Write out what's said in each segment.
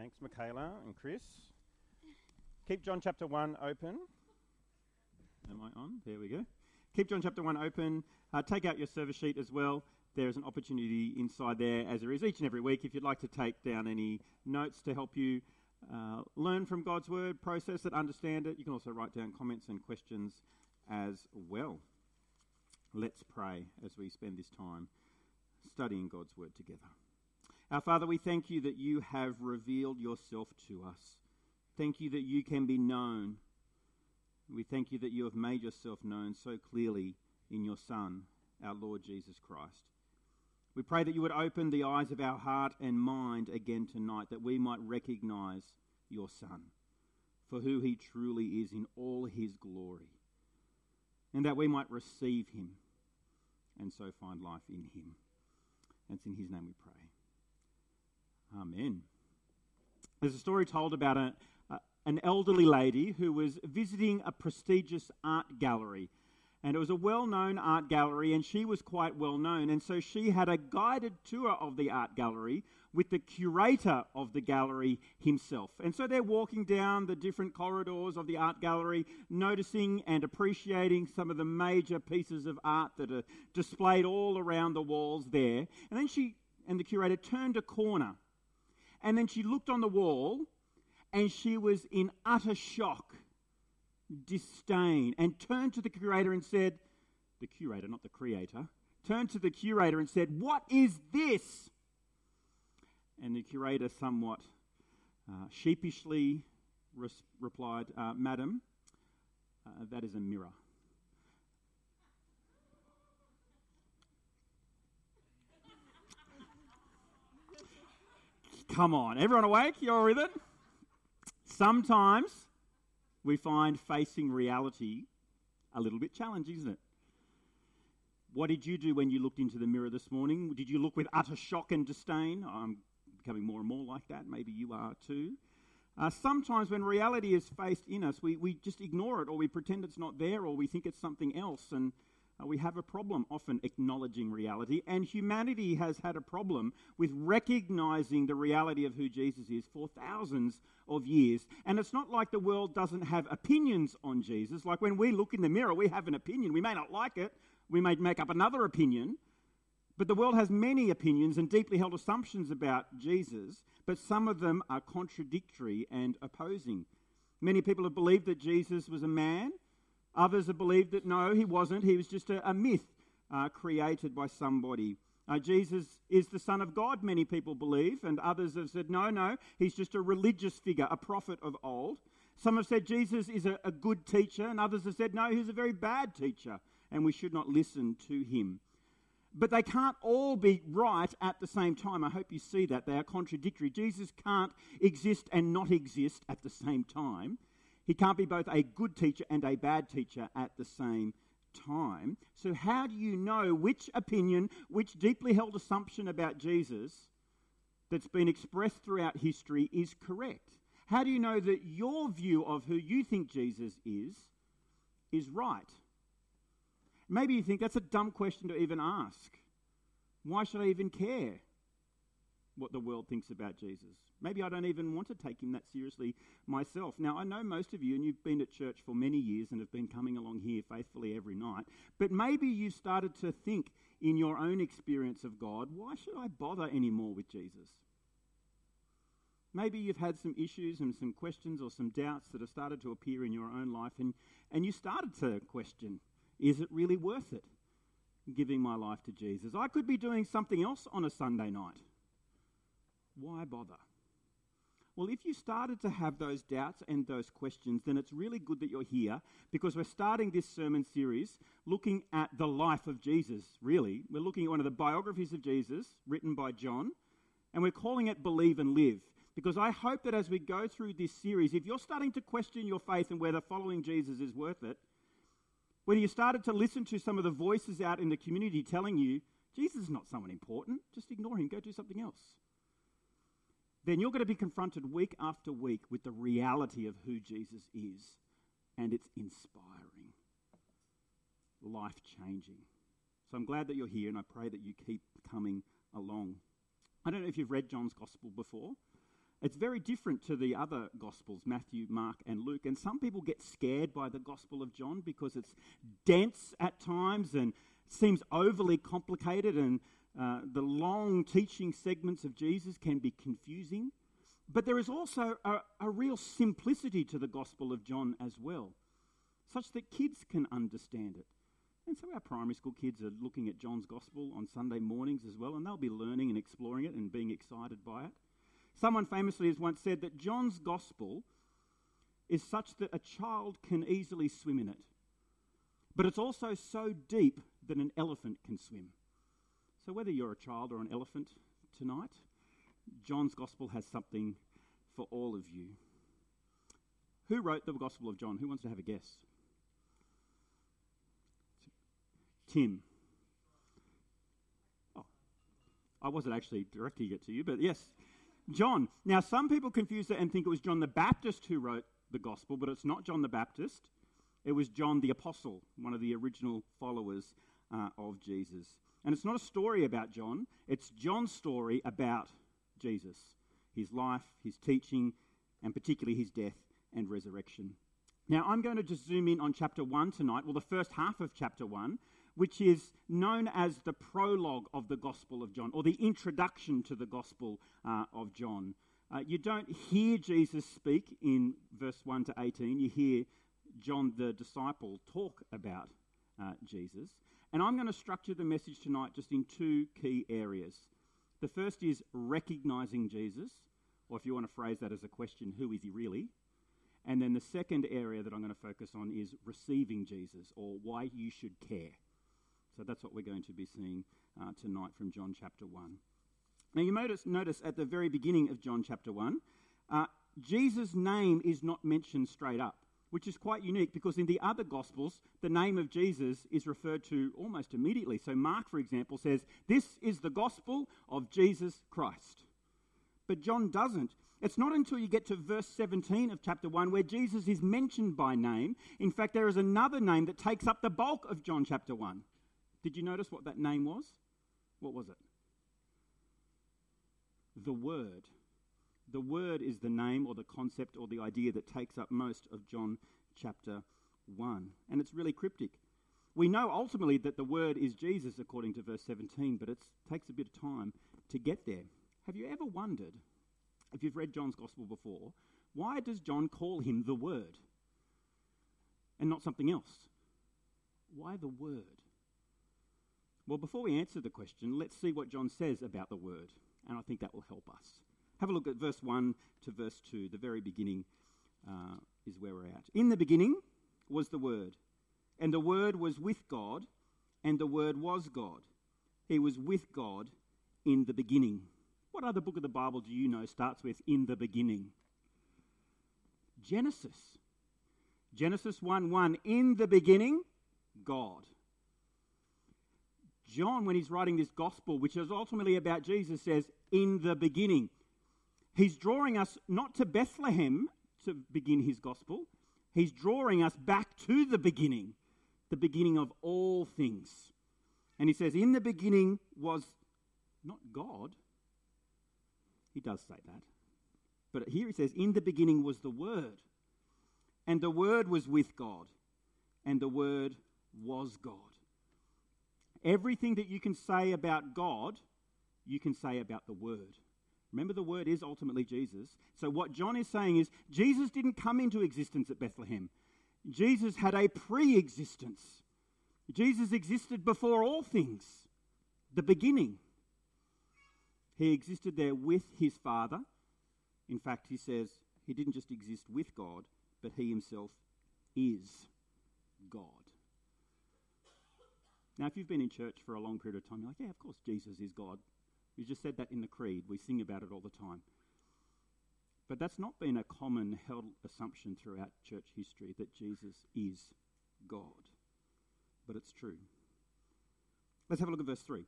Thanks, Michaela and Chris. Keep John chapter 1 open. Am I on? There we go. Keep John chapter 1 open. Take out your service sheet as well. There is an opportunity inside there, as there is each and every week, if you'd like to take down any notes to help you learn from God's Word, process it, understand it. You can also write down comments and questions as well. Let's pray as we spend this time studying God's Word together. Our Father, we thank you that you have revealed yourself to us. Thank you that you can be known. We thank you that you have made yourself known so clearly in your Son, our Lord Jesus Christ. We pray that you would open the eyes of our heart and mind again tonight, that we might recognize your Son for who he truly is in all his glory, and that we might receive him and so find life in him. It's in his name we pray. Amen. There's a story told about an elderly lady who was visiting a prestigious art gallery. And it was a well-known art gallery, and she was quite well-known. And so she had a guided tour of the art gallery with the curator of the gallery himself. And so they're walking down the different corridors of the art gallery, noticing and appreciating some of the major pieces of art that are displayed all around the walls there. And then she and the curator turned a corner, and then she looked on the wall, and she was in utter shock, disdain, and turned to the curator and said, the curator, not the creator, turned to the curator and said, "What is this?" And the curator somewhat sheepishly replied, "Madam, that is a mirror." Come on, everyone awake? You're with it? Sometimes we find facing reality a little bit challenging, isn't it? What did you do when you looked into the mirror this morning? Did you look with utter shock and disdain? I'm becoming more and more like that. Maybe you are too. Sometimes when reality is faced in us, we just ignore it, or we pretend it's not there, or we think it's something else, and we have a problem often acknowledging reality. And humanity has had a problem with recognizing the reality of who Jesus is for thousands of years. And it's not like the world doesn't have opinions on Jesus. Like when we look in the mirror, we have an opinion. We may not like it. We may make up another opinion. But the world has many opinions and deeply held assumptions about Jesus. But some of them are contradictory and opposing. Many people have believed that Jesus was a man. Others have believed that no, he wasn't. He was just a myth created by somebody. Jesus is the Son of God, many people believe, and others have said, no, he's just a religious figure, a prophet of old. Some have said Jesus is a good teacher, and others have said, no, he's a very bad teacher, and we should not listen to him. But they can't all be right at the same time. I hope you see that. They are contradictory. Jesus can't exist and not exist at the same time. He can't be both a good teacher and a bad teacher at the same time. So how do you know which opinion, which deeply held assumption about Jesus that's been expressed throughout history is correct? How do you know that your view of who you think Jesus is right? Maybe you think that's a dumb question to even ask. Why should I even care what the world thinks about Jesus? Maybe I don't even want to take him that seriously myself. Now, I know most of you, and you've been at church for many years and have been coming along here faithfully every night, but maybe you've started to think in your own experience of God, why should I bother anymore with Jesus? Maybe you've had some issues and some questions or some doubts that have started to appear in your own life, and you started to question, is it really worth it, giving my life to Jesus? I could be doing something else on a Sunday night. Why bother? Well, if you started to have those doubts and those questions, then it's really good that you're here, because we're starting this sermon series looking at the life of Jesus, really. We're looking at one of the biographies of Jesus written by John, and we're calling it Believe and Live, because I hope that as we go through this series, if you're starting to question your faith and whether following Jesus is worth it, when you started to listen to some of the voices out in the community telling you, Jesus is not someone important, just ignore him, go do something else, then you're going to be confronted week after week with the reality of who Jesus is, and it's inspiring, life-changing. So I'm glad that you're here, and I pray that you keep coming along. I don't know if you've read John's Gospel before. It's very different to the other Gospels, Matthew, Mark and Luke. And some people get scared by the Gospel of John because it's dense at times and seems overly complicated, and the long teaching segments of Jesus can be confusing. But there is also a real simplicity to the Gospel of John as well, such that kids can understand it. And so our primary school kids are looking at John's Gospel on Sunday mornings as well, and they'll be learning and exploring it and being excited by it. Someone famously has once said that John's Gospel is such that a child can easily swim in it, but it's also so deep that an elephant can swim. So whether you're a child or an elephant tonight, John's Gospel has something for all of you. Who wrote the Gospel of John? Who wants to have a guess? Tim. Oh, I wasn't actually directing it to you, but yes, John. Now, some people confuse that and think it was John the Baptist who wrote the Gospel, but it's not John the Baptist. It was John the Apostle, one of the original followers of Jesus. And it's not a story about John. It's John's story about Jesus, his life, his teaching, and particularly his death and resurrection. Now, I'm going to just zoom in on chapter 1 tonight, well, the first half of chapter 1, which is known as the prologue of the Gospel of John, or the introduction to the Gospel of John. You don't hear Jesus speak in verse 1 to 18. You hear John the disciple talk about Jesus. And I'm going to structure the message tonight just in two key areas. The first is recognizing Jesus, or if you want to phrase that as a question, who is he really? And then the second area that I'm going to focus on is receiving Jesus, or why you should care. So that's what we're going to be seeing tonight from John chapter 1. Now you notice at the very beginning of John chapter 1, Jesus' name is not mentioned straight up, which is quite unique because in the other Gospels, the name of Jesus is referred to almost immediately. So Mark, for example, says, "This is the Gospel of Jesus Christ." But John doesn't. It's not until you get to verse 17 of chapter 1 where Jesus is mentioned by name. In fact, there is another name that takes up the bulk of John chapter 1. Did you notice what that name was? What was it? The Word. The Word is the name or the concept or the idea that takes up most of John chapter 1. And it's really cryptic. We know ultimately that the Word is Jesus according to verse 17, but it takes a bit of time to get there. Have you ever wondered, if you've read John's Gospel before, why does John call him the Word and not something else? Why the Word? Well, before we answer the question, let's see what John says about the Word, and I think that will help us. Have a look at verse 1 to verse 2. The very beginning is where we're at. In the beginning was the Word, and the Word was with God, and the Word was God. He was with God in the beginning. What other book of the Bible do you know starts with "in the beginning"? Genesis. Genesis 1:1, in the beginning, God. John, when he's writing this gospel, which is ultimately about Jesus, says, in the beginning. He's drawing us not to Bethlehem to begin his gospel. He's drawing us back to the beginning of all things. And he says, in the beginning was not God. He does say that. But here he says, in the beginning was the Word, and the Word was with God, and the Word was God. Everything that you can say about God, you can say about the Word. Remember, the Word is ultimately Jesus. So what John is saying is, Jesus didn't come into existence at Bethlehem. Jesus had a pre-existence. Jesus existed before all things, the beginning. He existed there with his Father. In fact, he says he didn't just exist with God, but he himself is God. Now, if you've been in church for a long period of time, you're like, yeah, of course, Jesus is God. We just said that in the creed. We sing about it all the time. But that's not been a common held assumption throughout church history, that Jesus is God. But it's true. Let's have a look at verse 3.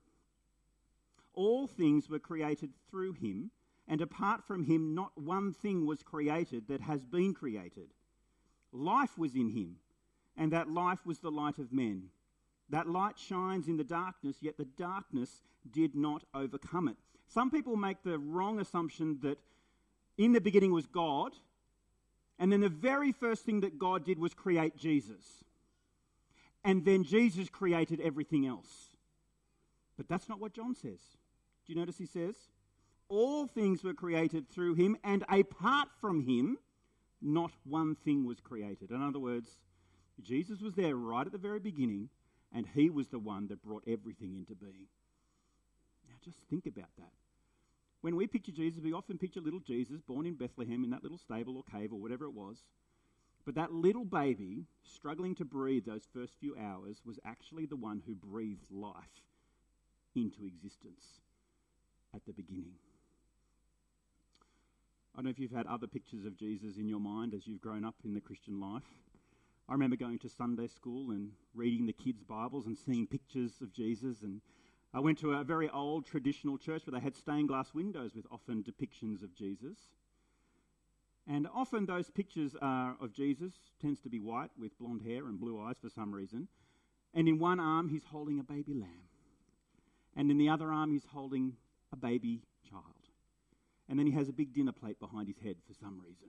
All things were created through him, and apart from him not one thing was created that has been created. Life was in him, and that life was the light of men. That light shines in the darkness, yet the darkness did not overcome it. Some people make the wrong assumption that In the beginning was God. And then the very first thing that God did was create Jesus. And then Jesus created everything else. But that's not what John says. Do you notice he says, all things were created through him, and apart from him, not one thing was created. In other words, Jesus was there right at the very beginning, and he was the one that brought everything into being. Now just think about that. When we picture Jesus, we often picture little Jesus born in Bethlehem in that little stable or cave or whatever it was. But that little baby struggling to breathe those first few hours was actually the one who breathed life into existence at the beginning. I don't know if you've had other pictures of Jesus in your mind as you've grown up in the Christian life. I remember going to Sunday school and reading the kids' Bibles and seeing pictures of Jesus. And I went to a very old traditional church where they had stained glass windows with often depictions of Jesus. And often those pictures are of Jesus, tends to be white with blonde hair and blue eyes for some reason. And in one arm, he's holding a baby lamb. And in the other arm, he's holding a baby child. And then he has a big dinner plate behind his head for some reason.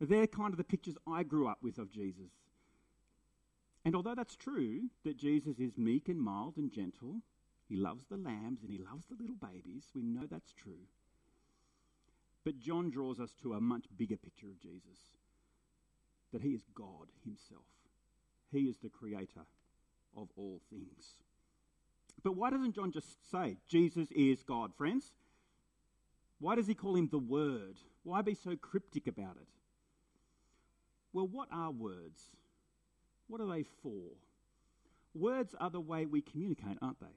They're kind of the pictures I grew up with of Jesus. And although that's true, that Jesus is meek and mild and gentle, he loves the lambs and he loves the little babies, we know that's true. But John draws us to a much bigger picture of Jesus, that he is God himself. He is the creator of all things. But why doesn't John just say, Jesus is God, friends? Why does he call him the Word? Why be so cryptic about it? Well, what are words? What are they for? Words are the way we communicate, aren't they?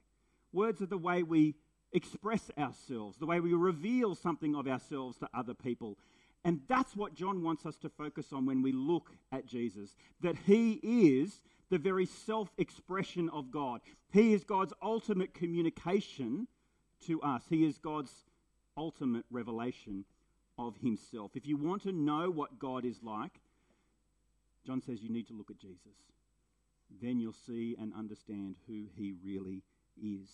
Words are the way we express ourselves, the way we reveal something of ourselves to other people. And that's what John wants us to focus on when we look at Jesus, that he is the very self-expression of God. He is God's ultimate communication to us. He is God's ultimate revelation of himself. If you want to know what God is like, John says you need to look at Jesus. Then you'll see and understand who he really is.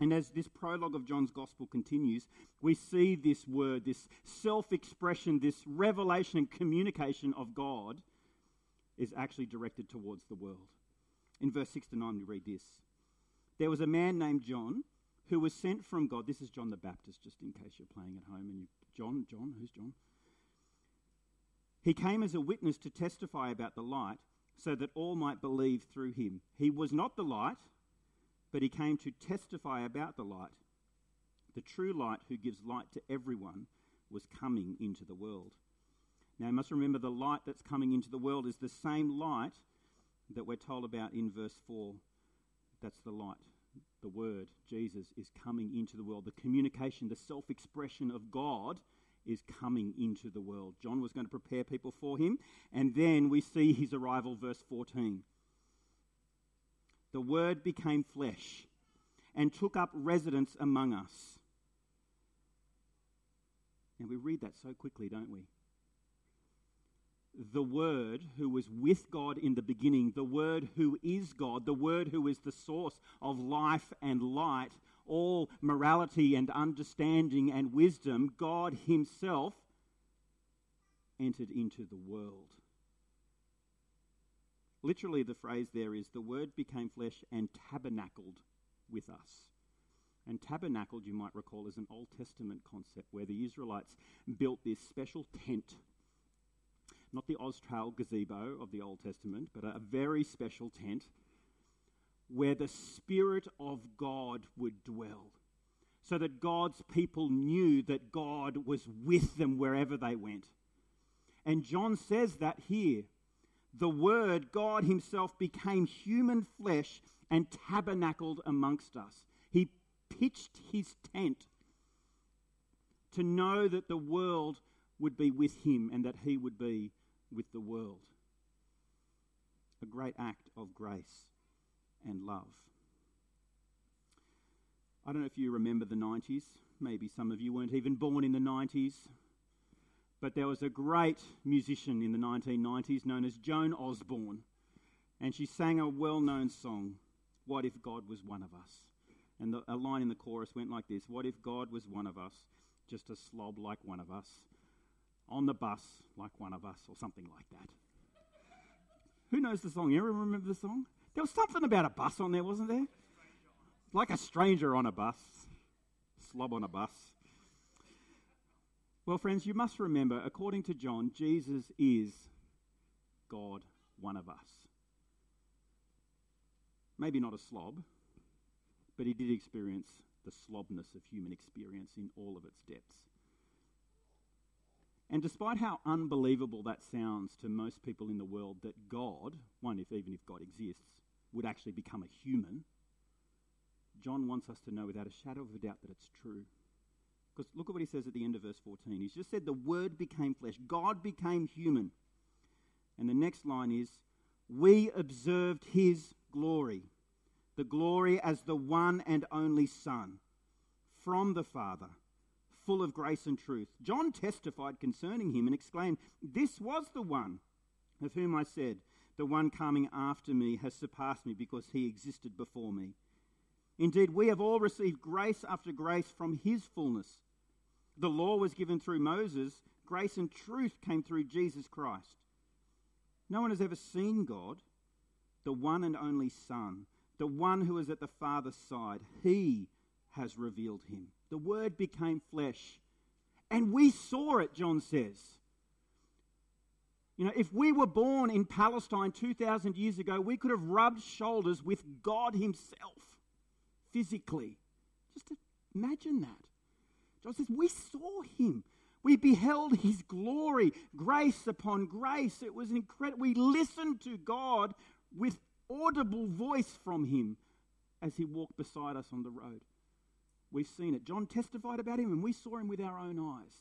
And as this prologue of John's Gospel continues, we see this word, this self-expression, this revelation and communication of God is actually directed towards the world. In verse 6-9, we read this. There was a man named John who was sent from God. This is John the Baptist, just in case you're playing at home. And you, John, who's John? He came as a witness to testify about the light so that all might believe through him. He was not the light, but he came to testify about the light. The true light who gives light to everyone was coming into the world. Now, you must remember the light that's coming into the world is the same light that we're told about in verse 4. That's the light. The Word, Jesus, is coming into the world. The communication, the self-expression of God is coming into the world. John was going to prepare people for him. And then we see his arrival, verse 14. The Word became flesh and took up residence among us. And we read that so quickly, don't we? The Word who was with God in the beginning, the Word who is God, the Word who is the source of life and light, all morality and understanding and wisdom, God himself entered into the world. Literally, the phrase there is, the Word became flesh and tabernacled with us. And tabernacled, you might recall, is an Old Testament concept where the Israelites built this special tent. Not the Oztrail gazebo of the Old Testament, but a very special tent where the Spirit of God would dwell so that God's people knew that God was with them wherever they went. And John says that here. The Word, God himself, became human flesh and tabernacled amongst us. He pitched his tent to know that the world would be with him and that he would be with the world. A great act of grace and love. I don't know if you remember the 90s. Maybe some of you weren't even born in the 90s. But there was a great musician in the 1990s known as Joan Osborne. And she sang a well-known song, What If God Was One of Us? And a line in the chorus went like this, What if God was one of us? just a slob like one of us, on the bus like one of us, or something like that. Who knows the song? Everyone remember the song? There was something about a bus on there, wasn't there? Like a stranger on a bus, slob on a bus. Well, friends, you must remember, according to John, Jesus is God, one of us. Maybe not a slob, but he did experience the slobness of human experience in all of its depths. And despite how unbelievable that sounds to most people in the world, that God, even if God exists, would actually become a human, John wants us to know without a shadow of a doubt that it's true. Because look at what he says at the end of verse 14. He's just said the Word became flesh. God became human. And the next line is, we observed his glory, the glory as the one and only Son, from the Father, full of grace and truth. John testified concerning him and exclaimed, this was the one of whom I said, the one coming after me has surpassed me because he existed before me. Indeed, we have all received grace after grace from his fullness. The law was given through Moses, grace and truth came through Jesus Christ. No one has ever seen God, the one and only Son, the one who is at the Father's side. He has revealed him. The Word became flesh. And we saw it, John says. You know, if we were born in Palestine 2,000 years ago, we could have rubbed shoulders with God himself, physically. Just imagine that. John says, we saw him. We beheld his glory, grace upon grace. It was incredible. We listened to God with audible voice from him as he walked beside us on the road. We've seen it. John testified about him, and we saw him with our own eyes.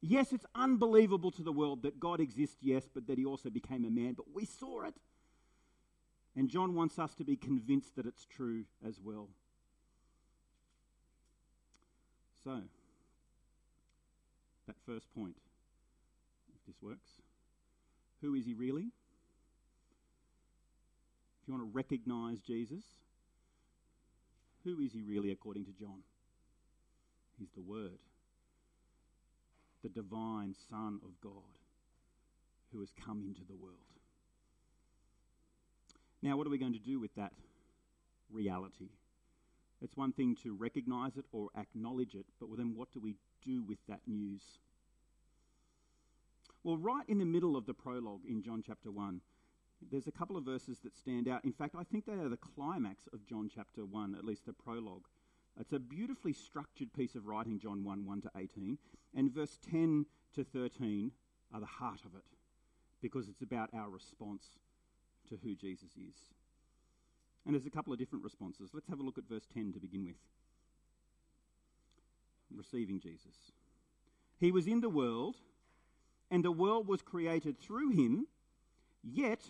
Yes, it's unbelievable to the world that God exists, yes, but that he also became a man. But we saw it. And John wants us to be convinced that it's true as well. So, that first point, if this works, who is he really? If you want to recognize Jesus, who is he really according to John? He's the Word, the divine Son of God, who has come into the world. Now, what are we going to do with that reality? It's one thing to recognize it or acknowledge it, but then what do we do with that news? Well, right in the middle of the prologue in John chapter 1, there's a couple of verses that stand out. In fact, I think they are the climax of John chapter 1, at least the prologue. It's a beautifully structured piece of writing, John 1, 1 to 18, and verse 10 to 13 are the heart of it, because it's about our response to who Jesus is. And there's a couple of different responses. Let's have a look at verse 10 to begin with. Receiving Jesus. He was in the world, and the world was created through him, yet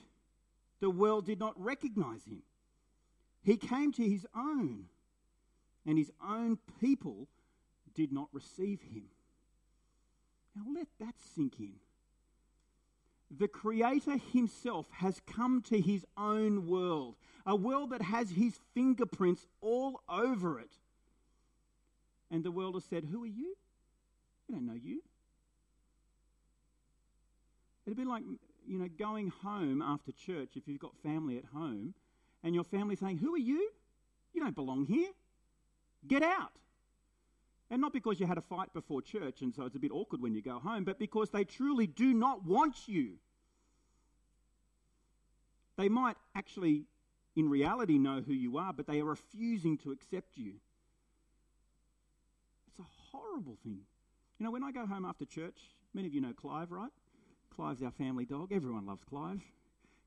the world did not recognize him. He came to his own, and his own people did not receive him. Now let that sink in. The Creator himself has come to his own world, a world that has his fingerprints all over it. And the world has said, who are you? We don't know you. It'd be like, you know, going home after church, if you've got family at home, and your family saying, who are you? You don't belong here. Get out. And not because you had a fight before church and so it's a bit awkward when you go home, but because they truly do not want you. They might actually, in reality, know who you are, but they are refusing to accept you. It's a horrible thing. You know, when I go home after church, many of you know Clive, right? Clive's our family dog. Everyone loves Clive,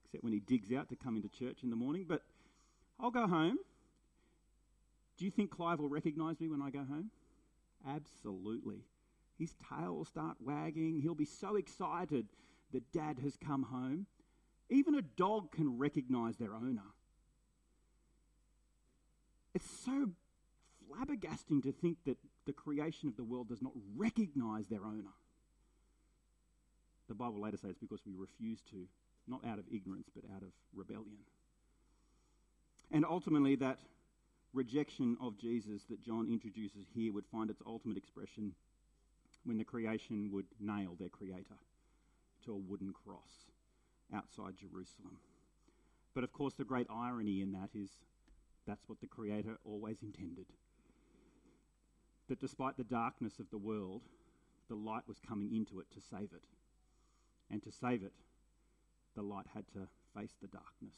except when he digs out to come into church in the morning. But I'll go home. Do you think Clive will recognise me when I go home? Absolutely. His tail will start wagging. He'll be so excited that Dad has come home. Even a dog can recognize their owner. It's so flabbergasting to think that the creation of the world does not recognize their owner. The Bible later says because we refuse to, not out of ignorance, but out of rebellion. And ultimately that rejection of Jesus that John introduces here would find its ultimate expression when the creation would nail their creator to a wooden cross outside Jerusalem. But of course, the great irony in that is that's what the creator always intended. That despite the darkness of the world, the light was coming into it to save it. And to save it, the light had to face the darkness,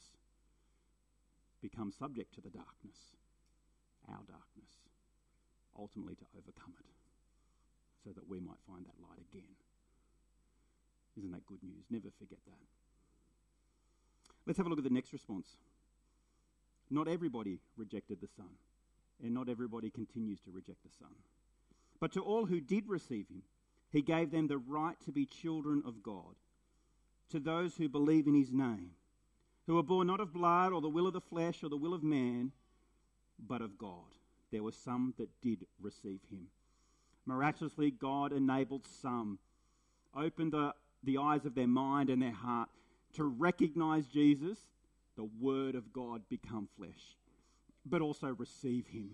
become subject to the darkness, our darkness, ultimately to overcome it, so that we might find that light again. Isn't that good news? Never forget that. Let's have a look at the next response. Not everybody rejected the Son, and not everybody continues to reject the Son. But to all who did receive him, he gave them the right to be children of God, to those who believe in his name, who were born not of blood or the will of the flesh or the will of man, but of God. There were some that did receive him. Miraculously, God enabled some, opened the eyes of their mind and their heart to recognize Jesus, the Word of God become flesh, but also receive him,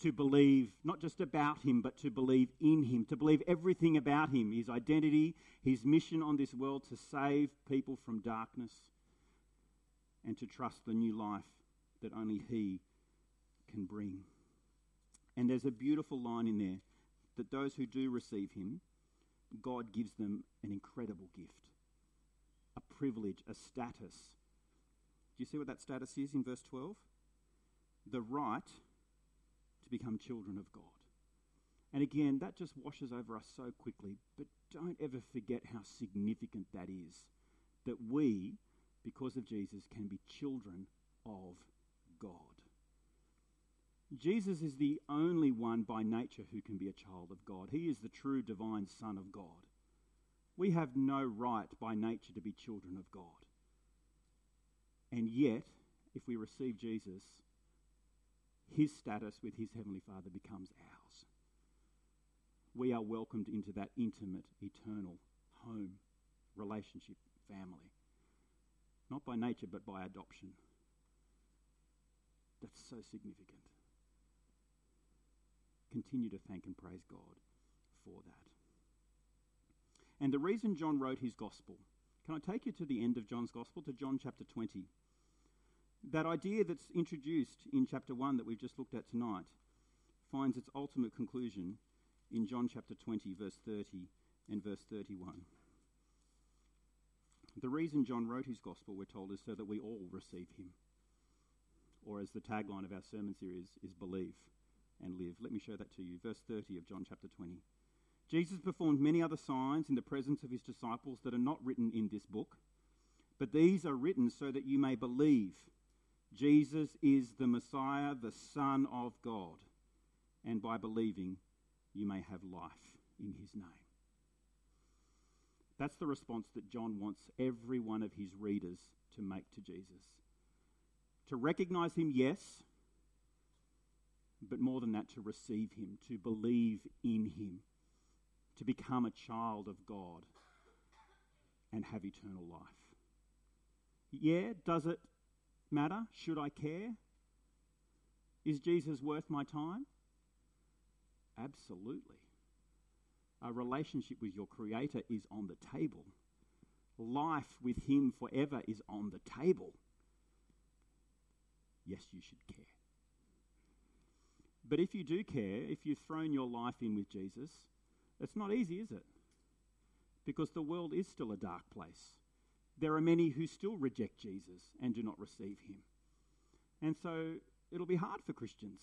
to believe not just about him, but to believe in him, to believe everything about him, his identity, his mission on this world to save people from darkness, and to trust the new life that only he can bring. And there's a beautiful line in there that those who do receive him, God gives them an incredible gift, a privilege, a status. Do you see what that status is in verse 12? The right to become children of God. And again, that just washes over us so quickly, but don't ever forget how significant that is, that we, because of Jesus, can be children of God. Jesus is the only one by nature who can be a child of God. He is the true divine Son of God. We have no right by nature to be children of God. And yet, if we receive Jesus, his status with his Heavenly Father becomes ours. We are welcomed into that intimate, eternal home, relationship, family. Not by nature, but by adoption. That's so significant. Continue to thank and praise God for that. And the reason John wrote his gospel, can I take you to the end of John's gospel, to John chapter 20? That idea that's introduced in chapter 1 that we've just looked at tonight finds its ultimate conclusion in John chapter 20, verse 30 and verse 31. The reason John wrote his gospel, we're told, is so that we all receive him. Or as the tagline of our sermon series is, believe and live. Let me show that to you. Verse 30 of John chapter 20. Jesus performed many other signs in the presence of his disciples that are not written in this book, but these are written so that you may believe Jesus is the Messiah, the Son of God, and by believing you may have life in his name. That's the response that John wants every one of his readers to make to Jesus. To recognize him, yes, but more than that, to receive him, to believe in him, to become a child of God and have eternal life. Yeah, does it matter? Should I care? Is Jesus worth my time? Absolutely. A relationship with your Creator is on the table. Life with him forever is on the table. Yes, you should care. But if you do care, if you've thrown your life in with Jesus, it's not easy, is it? Because the world is still a dark place. There are many who still reject Jesus and do not receive him. And so it'll be hard for Christians.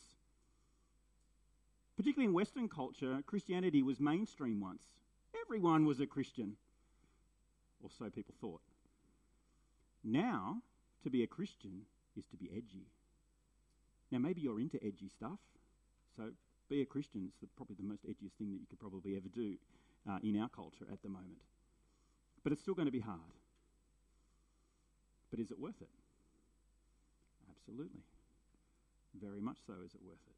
Particularly in Western culture, Christianity was mainstream once. Everyone was a Christian, or so people thought. Now, to be a Christian is to be edgy. Now, maybe you're into edgy stuff, so be a Christian is probably the most edgiest thing that you could probably ever do in our culture at the moment. But it's still going to be hard. But is it worth it? Absolutely. Very much so is it worth it.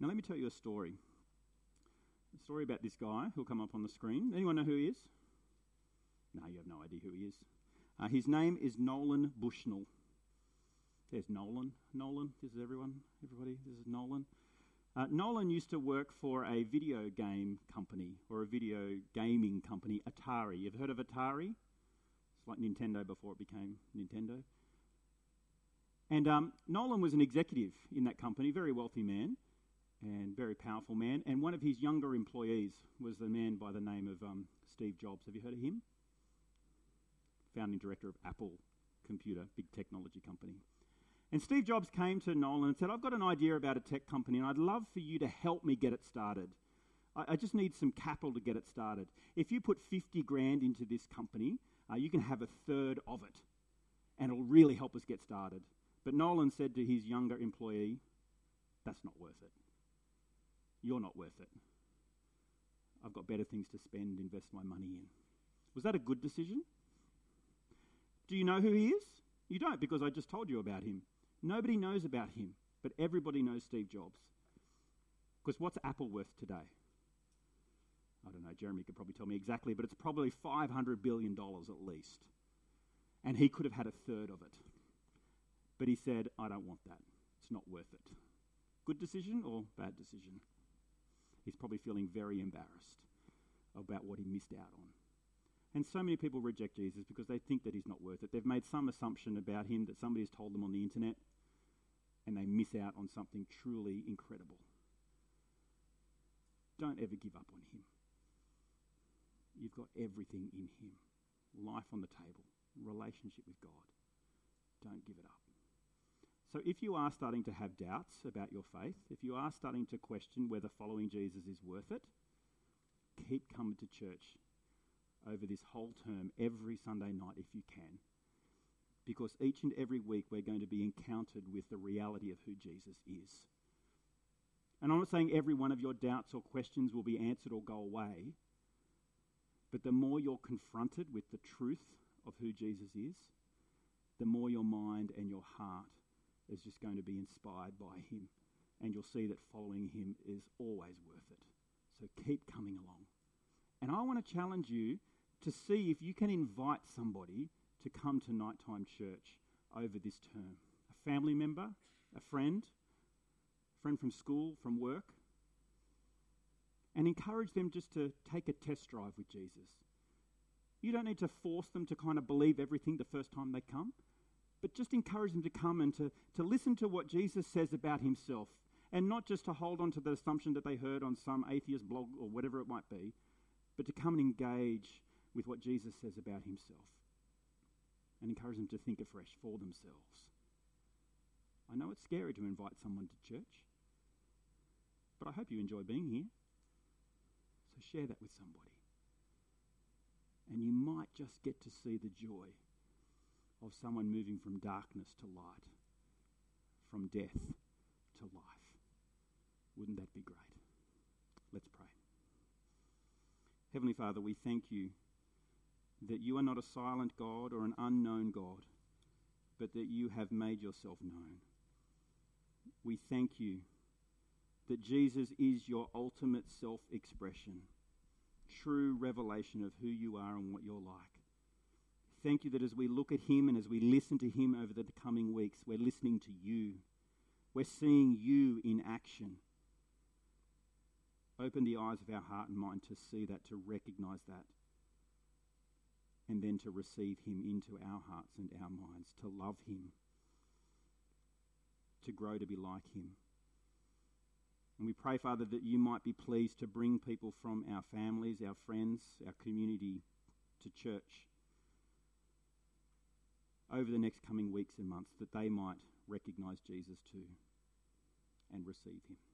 Now, let me tell you a story. A story about this guy who'll come up on the screen. Anyone know who he is? No, you have no idea who he is. His name is Nolan Bushnell. There's Nolan. This is everybody. This is Nolan. Nolan used to work for a video game company, or a video gaming company, Atari. You've heard of Atari? It's like Nintendo before it became Nintendo. And Nolan was an executive in that company, very wealthy man and very powerful man. And one of his younger employees was the man by the name of Steve Jobs. Have you heard of him? Founding director of Apple Computer, big technology company. And Steve Jobs came to Nolan and said, "I've got an idea about a tech company and I'd love for you to help me get it started. I just need some capital to get it started. If you put 50 grand into this company, you can have a third of it and it'll really help us get started." But Nolan said to his younger employee, "That's not worth it. You're not worth it. I've got better things to spend, invest my money in." Was that a good decision? Do you know who he is? You don't, because I just told you about him. Nobody knows about him, but everybody knows Steve Jobs. Because what's Apple worth today? I don't know, Jeremy could probably tell me exactly, but it's probably $500 billion at least. And he could have had a third of it. But he said, "I don't want that. It's not worth it." Good decision or bad decision? He's probably feeling very embarrassed about what he missed out on. And so many people reject Jesus because they think that he's not worth it. They've made some assumption about him that somebody's told them on the internet, and they miss out on something truly incredible. Don't ever give up on him. You've got everything in him. Life on the table, relationship with God. Don't give it up. So if you are starting to have doubts about your faith, if you are starting to question whether following Jesus is worth it, keep coming to church over this whole term, every Sunday night if you can. Because each and every week we're going to be encountered with the reality of who Jesus is. And I'm not saying every one of your doubts or questions will be answered or go away, but the more you're confronted with the truth of who Jesus is, the more your mind and your heart is just going to be inspired by him. And you'll see that following him is always worth it. So keep coming along. And I want to challenge you to see if you can invite somebody to come to nighttime church over this term. A family member, a friend from school, from work. And encourage them just to take a test drive with Jesus. You don't need to force them to kind of believe everything the first time they come, but just encourage them to come and to listen to what Jesus says about himself, and not just to hold on to the assumption that they heard on some atheist blog or whatever it might be, but to come and engage with what Jesus says about himself and encourage them to think afresh for themselves. I know it's scary to invite someone to church, but I hope you enjoy being here. So share that with somebody. And you might just get to see the joy of someone moving from darkness to light, from death to life. Wouldn't that be great? Let's pray. Heavenly Father, we thank you that you are not a silent God or an unknown God, but that you have made yourself known. We thank you that Jesus is your ultimate self-expression, true revelation of who you are and what you're like. Thank you that as we look at him and as we listen to him over the coming weeks, we're listening to you. We're seeing you in action. Open the eyes of our heart and mind to see that, to recognize that, and then to receive him into our hearts and our minds, to love him, to grow to be like him. And we pray, Father, that you might be pleased to bring people from our families, our friends, our community to church over the next coming weeks and months, that they might recognize Jesus too and receive him.